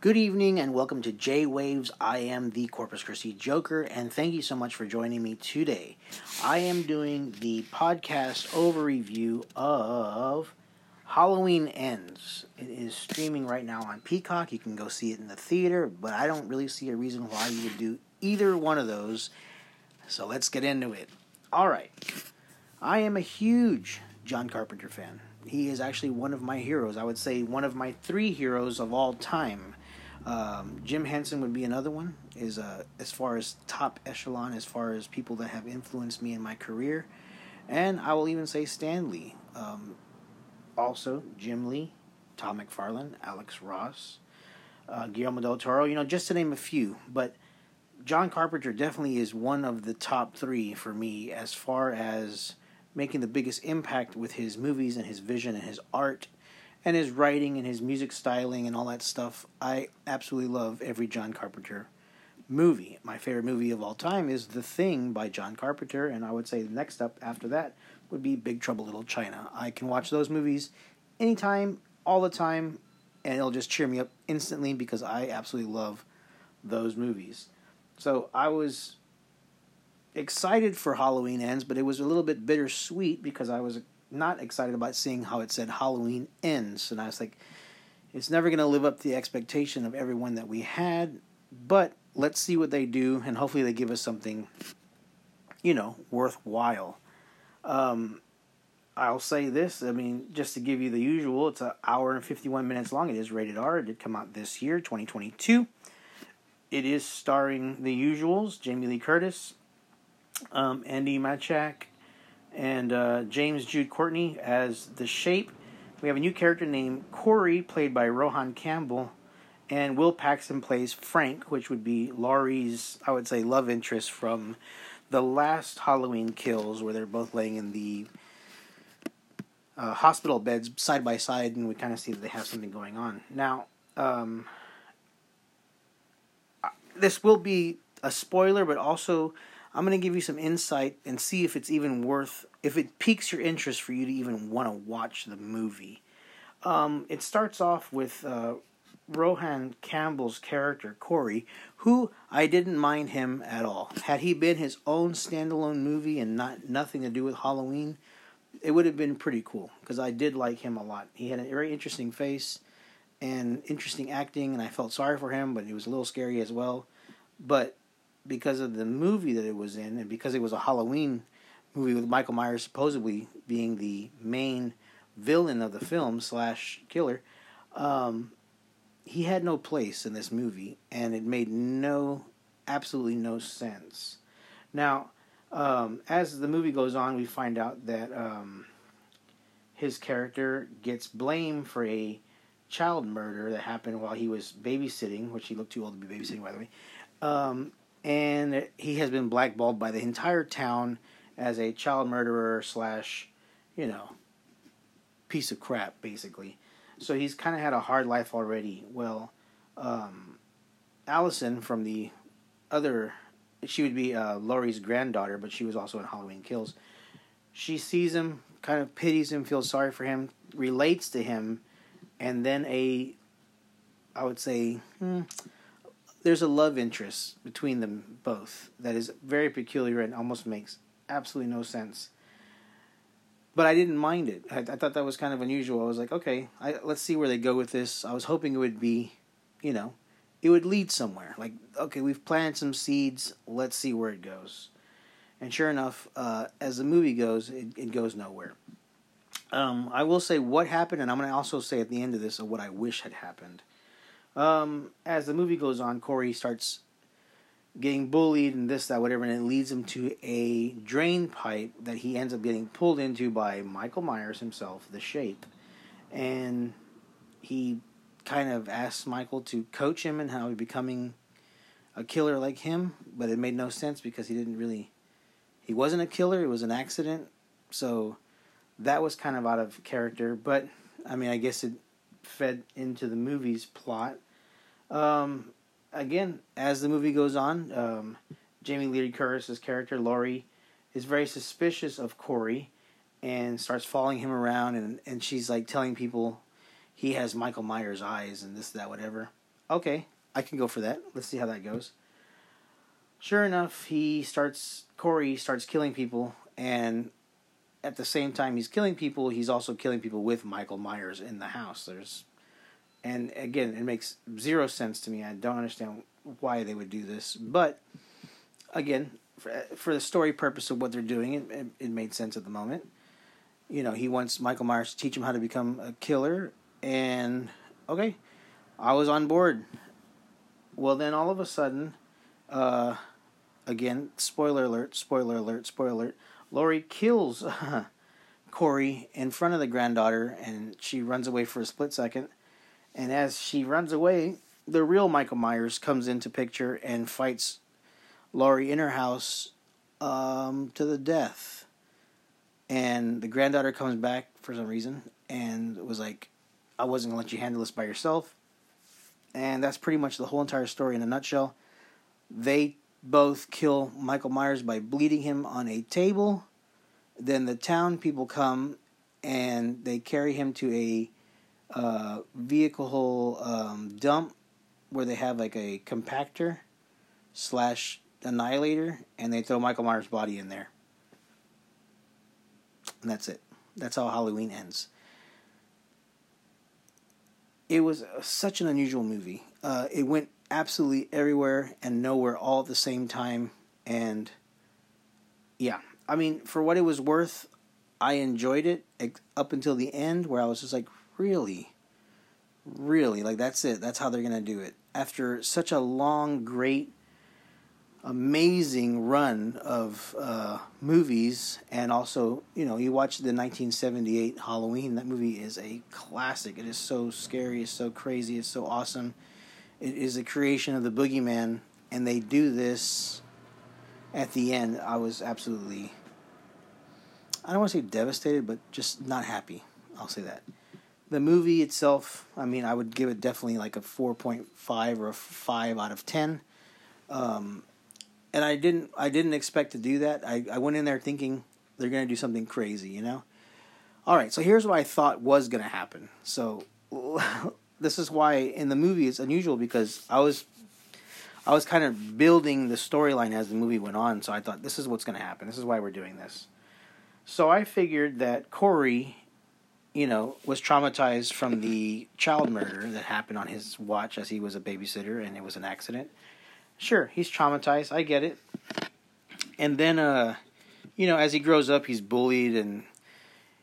Good evening and welcome to J-Waves. I am the Corpus Christi Joker and thank you so much for joining me today. I am doing the podcast overview of Halloween Ends. It is streaming right now on Peacock. You can go see it in the theater, but I don't really see a reason why you would do either one of those. So let's get into it. All right. I am a huge John Carpenter fan. He is actually one of my heroes. I would say one of my three heroes of all time. Jim Henson would be another one, as far as top echelon, as far as people that have influenced me in my career. And I will even say Stan Lee. Also, Jim Lee, Tom McFarlane, Alex Ross, Guillermo del Toro, just to name a few. But John Carpenter definitely is one of the top three for me as far as making the biggest impact with his movies and his vision and his art and his writing and his music styling and all that stuff. I absolutely love every John Carpenter movie. My favorite movie of all time is The Thing by John Carpenter, and I would say the next up after that would be Big Trouble in Little China. I can watch those movies anytime, all the time, and it'll just cheer me up instantly because I absolutely love those movies. So I was excited for Halloween Ends, but it was a little bit bittersweet because I was not excited about seeing how it said Halloween Ends, and I was like, it's never going to live up to the expectation of everyone that we had, but let's see what they do, and hopefully they give us something, worthwhile. I'll say this, just to give you the usual, it's an hour and 51 minutes long. It is rated R. It did come out this year, 2022. It is starring the usuals, Jamie Lee Curtis, Andy Machak, and James Jude Courtney as The Shape. We have a new character named Corey, played by Rohan Campbell, and Will Paxton plays Frank, which would be Laurie's, I would say, love interest from the last Halloween Kills, where they're both laying in the hospital beds side by side, and we kind of see that they have something going on. Now, this will be a spoiler, but also I'm going to give you some insight and see if it's even worth, if it piques your interest for you to even want to watch the movie. It starts off with Rohan Campbell's character, Corey, who I didn't mind him at all. Had he been his own standalone movie and nothing to do with Halloween, it would have been pretty cool because I did like him a lot. He had a very interesting face and interesting acting, and I felt sorry for him, but he was a little scary as well. But because of the movie that it was in, and because it was a Halloween movie with Michael Myers supposedly being the main villain of the film / killer, he had no place in this movie, and it made absolutely no sense. Now, as the movie goes on, we find out that his character gets blamed for a child murder that happened while he was babysitting, which he looked too old to be babysitting, by the way. And he has been blackballed by the entire town as a child murderer / piece of crap, basically. So he's kind of had a hard life already. Well, Allison from the other, she would be Laurie's granddaughter, but she was also in Halloween Kills. She sees him, kind of pities him, feels sorry for him, relates to him, and then there's a love interest between them both that is very peculiar and almost makes absolutely no sense. But I didn't mind it. I thought that was kind of unusual. I was like, okay, let's see where they go with this. I was hoping it would be, it would lead somewhere. Like, okay, we've planted some seeds. Let's see where it goes. And sure enough, as the movie goes, it goes nowhere. I will say what happened, and I'm going to also say at the end of this what I wish had happened. As the movie goes on, Corey starts getting bullied and this, that, whatever, and it leads him to a drain pipe that he ends up getting pulled into by Michael Myers himself, The Shape. And he kind of asks Michael to coach him and how he's becoming a killer like him, but it made no sense because he wasn't a killer, it was an accident, so that was kind of out of character, but, I guess it fed into the movie's plot. Again, as the movie goes on, Jamie Lee Curtis's character, Laurie, is very suspicious of Corey and starts following him around, and she's like telling people he has Michael Myers' eyes and this, that, whatever. okay, I can go for that. Let's see how that goes. Sure enough, Corey starts killing people, and at the same time he's killing people, he's also killing people with Michael Myers in the house. And again, it makes zero sense to me. I don't understand why they would do this. But again, for the story purpose of what they're doing, it made sense at the moment. You know, he wants Michael Myers to teach him how to become a killer, and okay, I was on board. Well, then all of a sudden, again, spoiler alert, Laurie kills Corey in front of the granddaughter, and she runs away for a split second. And as she runs away, the real Michael Myers comes into picture and fights Laurie in her house to the death. And the granddaughter comes back for some reason and was like, I wasn't going to let you handle this by yourself. And that's pretty much the whole entire story in a nutshell. They both kill Michael Myers by bleeding him on a table. Then the town people come and they carry him to a vehicle dump where they have like a compactor/annihilator, and they throw Michael Myers' body in there. And that's it. That's how Halloween ends. It was such an unusual movie. It went absolutely everywhere and nowhere all at the same time. And yeah, I mean, for what it was worth, I enjoyed it up until the end where I was just like, really? Like, that's it. That's how they're going to do it. After such a long, great, amazing run of movies, and also, you know, you watch the 1978 Halloween. That movie is a classic. It is so scary, it's so crazy, it's so awesome. It is the creation of the boogeyman, and they do this at the end. I was absolutely, I don't want to say devastated, but just not happy. I'll say that. The movie itself, I mean, I would give it definitely like a 4.5 or a 5 out of 10. And I didn't expect to do that. I went in there thinking they're going to do something crazy, you know? All right, so here's what I thought was going to happen. So this is why in the movie it's unusual, because I was kind of building the storyline as the movie went on. So I thought, this is what's going to happen. This is why we're doing this. So I figured that Corey, you know, was traumatized from the child murder that happened on his watch as he was a babysitter, and it was an accident. Sure, he's traumatized. I get it. And then, you know, as he grows up, he's bullied, and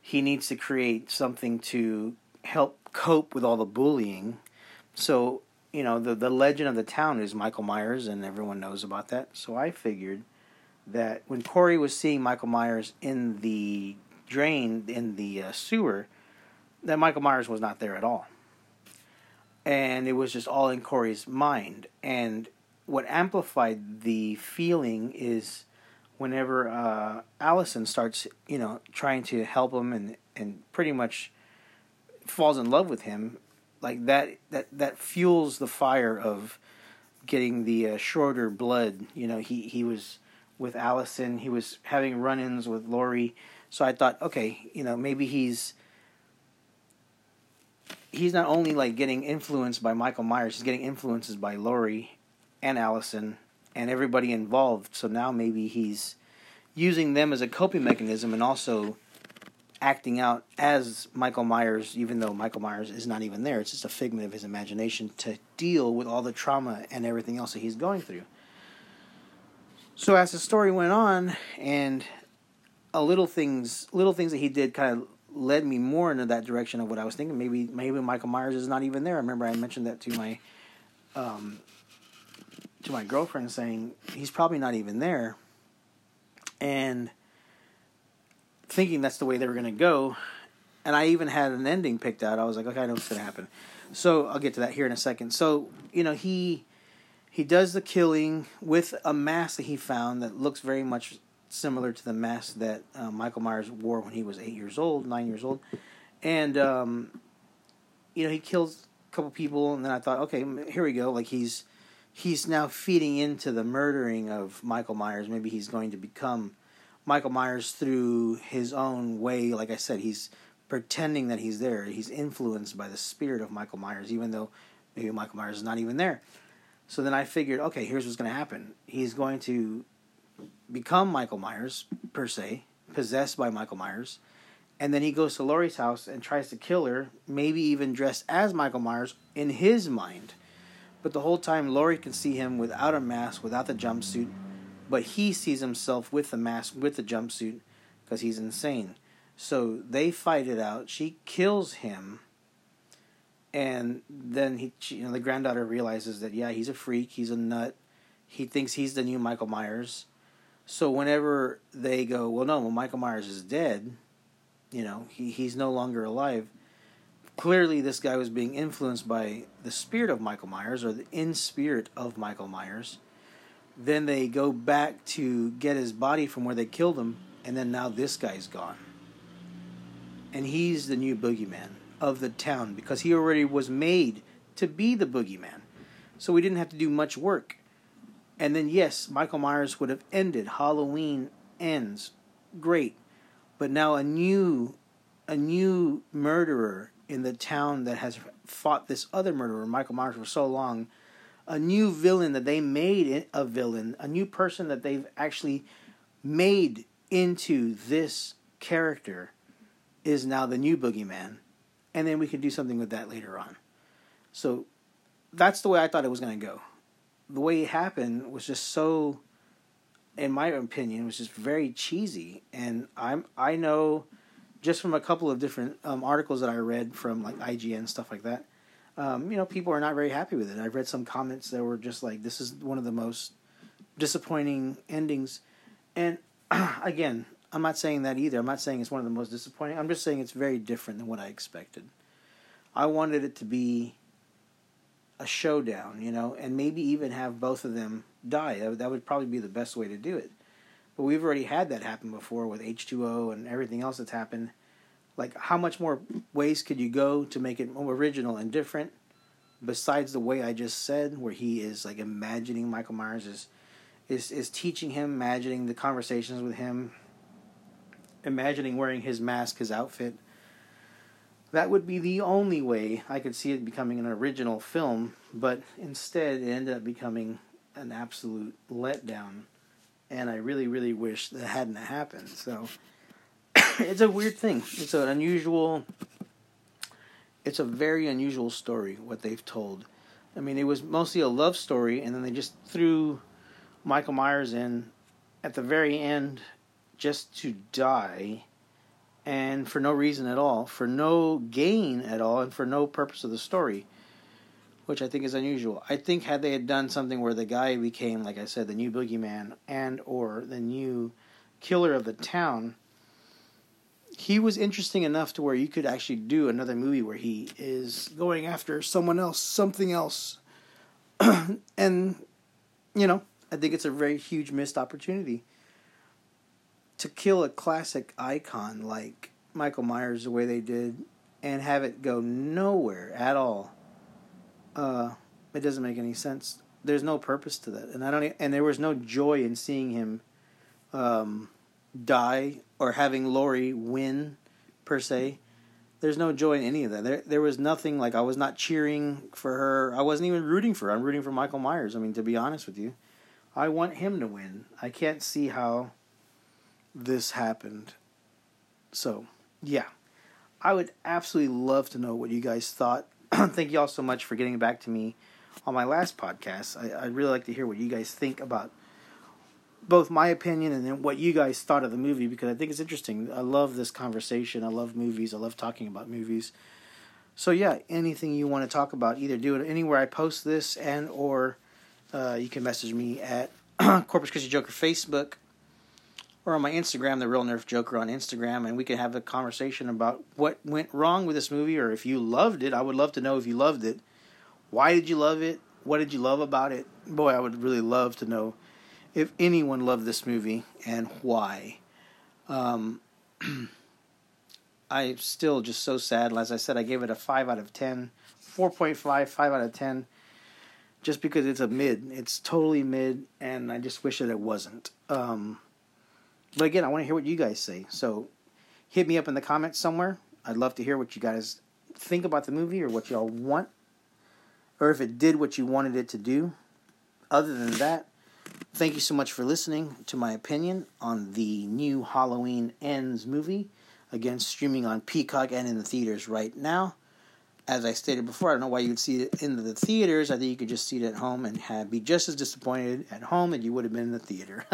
he needs to create something to help cope with all the bullying. So, you know, the legend of the town is Michael Myers, and everyone knows about that. So I figured that when Corey was seeing Michael Myers in the drain, in the sewer, that Michael Myers was not there at all. And it was just all in Corey's mind. And what amplified the feeling is whenever Allison starts, you know, trying to help him and pretty much falls in love with him, like that fuels the fire of getting the Schroeder blood. You know, he was with Allison, he was having run-ins with Laurie, so I thought, okay, you know, maybe he's not only like getting influenced by Michael Myers, he's getting influences by Laurie and Allison and everybody involved. So now maybe he's using them as a coping mechanism and also acting out as Michael Myers, even though Michael Myers is not even there. It's just a figment of his imagination to deal with all the trauma and everything else that he's going through. So as the story went on, and little things that he did kind of led me more into that direction of what I was thinking. Maybe Michael Myers is not even there. I remember I mentioned that to my girlfriend, saying he's probably not even there, and thinking that's the way they were going to go. And I even had an ending picked out. I was like, okay, I know what's going to happen. So I'll get to that here in a second. So, you know, he does the killing with a mask that he found that looks very much similar to the mask that Michael Myers wore when he was 9 years old. And, you know, he kills a couple people, and then I thought, okay, here we go. Like, He's now feeding into the murdering of Michael Myers. Maybe he's going to become Michael Myers through his own way. Like I said, he's pretending that he's there. He's influenced by the spirit of Michael Myers, even though Maybe Michael Myers is not even there. So then I figured, okay, here's what's going to happen. He's going to become Michael Myers, per se, possessed by Michael Myers, and then he goes to Laurie's house and tries to kill her, maybe even dressed as Michael Myers in his mind. But the whole time, Laurie can see him without a mask, without the jumpsuit, but he sees himself with the mask, with the jumpsuit, because he's insane. So they fight it out. She kills him, and then the granddaughter realizes that, yeah, he's a freak, he's a nut, he thinks he's the new Michael Myers. So whenever they go, well, Michael Myers is dead, he's no longer alive. Clearly, this guy was being influenced by the spirit of Michael Myers, or the in-spirit of Michael Myers. Then they go back to get his body from where they killed him, and then now this guy's gone. And he's the new boogeyman of the town, because he already was made to be the boogeyman. So we didn't have to do much work. And then, yes, Michael Myers would have ended. Halloween Ends. Great. But now a new murderer in the town that has fought this other murderer, Michael Myers, for so long, a new villain that they made a villain, a new person that they've actually made into this character is now the new boogeyman. And then we can do something with that later on. So that's the way I thought it was going to go. The way it happened was just so, in my opinion, was just very cheesy. And I know, just from a couple of different articles that I read from like IGN, stuff like that, people are not very happy with it. I've read some comments that were just like, this is one of the most disappointing endings. And again, I'm not saying that either. I'm not saying it's one of the most disappointing. I'm just saying it's very different than what I expected. I wanted it to be a showdown, and maybe even have both of them die. That would probably be the best way to do it. But we've already had that happen before with H2O and everything else that's happened. Like, how much more ways could you go to make it more original and different besides the way I just said, where he is like imagining Michael Myers is teaching him, imagining the conversations with him, imagining wearing his mask, his outfit. That would be the only way I could see it becoming an original film, but instead it ended up becoming an absolute letdown. And I really, really wish that hadn't happened. So it's a weird thing. It's a very unusual story, what they've told. I mean, it was mostly a love story, and then they just threw Michael Myers in at the very end just to die, and for no reason at all, for no gain at all, and for no purpose of the story, which I think is unusual. I think had they had done something where the guy became, like I said, the new boogeyman and or the new killer of the town, he was interesting enough to where you could actually do another movie where he is going after someone else, something else. And, I think it's a very huge missed opportunity to kill a classic icon like Michael Myers the way they did and have it go nowhere at all. It doesn't make any sense. There's no purpose to that, and there was no joy in seeing him die or having Laurie win, per se. There's no joy in any of that. There was nothing. Like, I was not cheering for her. I wasn't even rooting for her. I'm rooting for Michael Myers. I mean, to be honest with you, I want him to win. I can't see how this happened. So, yeah, I would absolutely love to know what you guys thought. Thank you all so much for getting back to me on my last podcast. I'd really like to hear what you guys think about both my opinion and then what you guys thought of the movie, because I think it's interesting. I love this conversation. I love movies. I love talking about movies. So yeah, anything you want to talk about, either do it anywhere I post this, and or you can message me at Corpus Christi Joker Facebook, or on my Instagram, The Real Nerf Joker on Instagram, and we can have a conversation about what went wrong with this movie, or if you loved it. I would love to know if you loved it. Why did you love it? What did you love about it? Boy, I would really love to know if anyone loved this movie and why. I'm still just so sad. As I said, I gave it a 5 out of 10. 4.5, 5 out of 10. Just because it's a mid. It's totally mid, and I just wish that it wasn't. But again, I want to hear what you guys say. So hit me up in the comments somewhere. I'd love to hear what you guys think about the movie, or what y'all want, or if it did what you wanted it to do. Other than that, thank you so much for listening to my opinion on the new Halloween Ends movie. Again, streaming on Peacock and in the theaters right now. As I stated before, I don't know why you'd see it in the theaters. I think you could just see it at home and be just as disappointed at home as you would have been in the theater.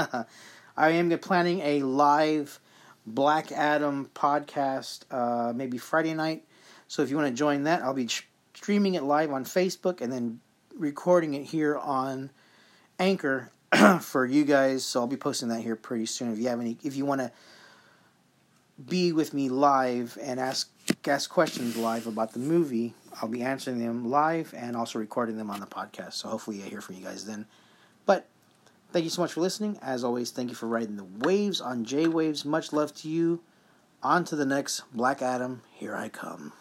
I am planning a live Black Adam podcast maybe Friday night. So if you want to join that, I'll be streaming it live on Facebook and then recording it here on Anchor for you guys. So I'll be posting that here pretty soon. If you want to be with me live and ask questions live about the movie, I'll be answering them live and also recording them on the podcast. So hopefully I hear from you guys then. But thank you so much for listening. As always, thank you for riding the waves on J-Waves. Much love to you. On to the next Black Adam. Here I come.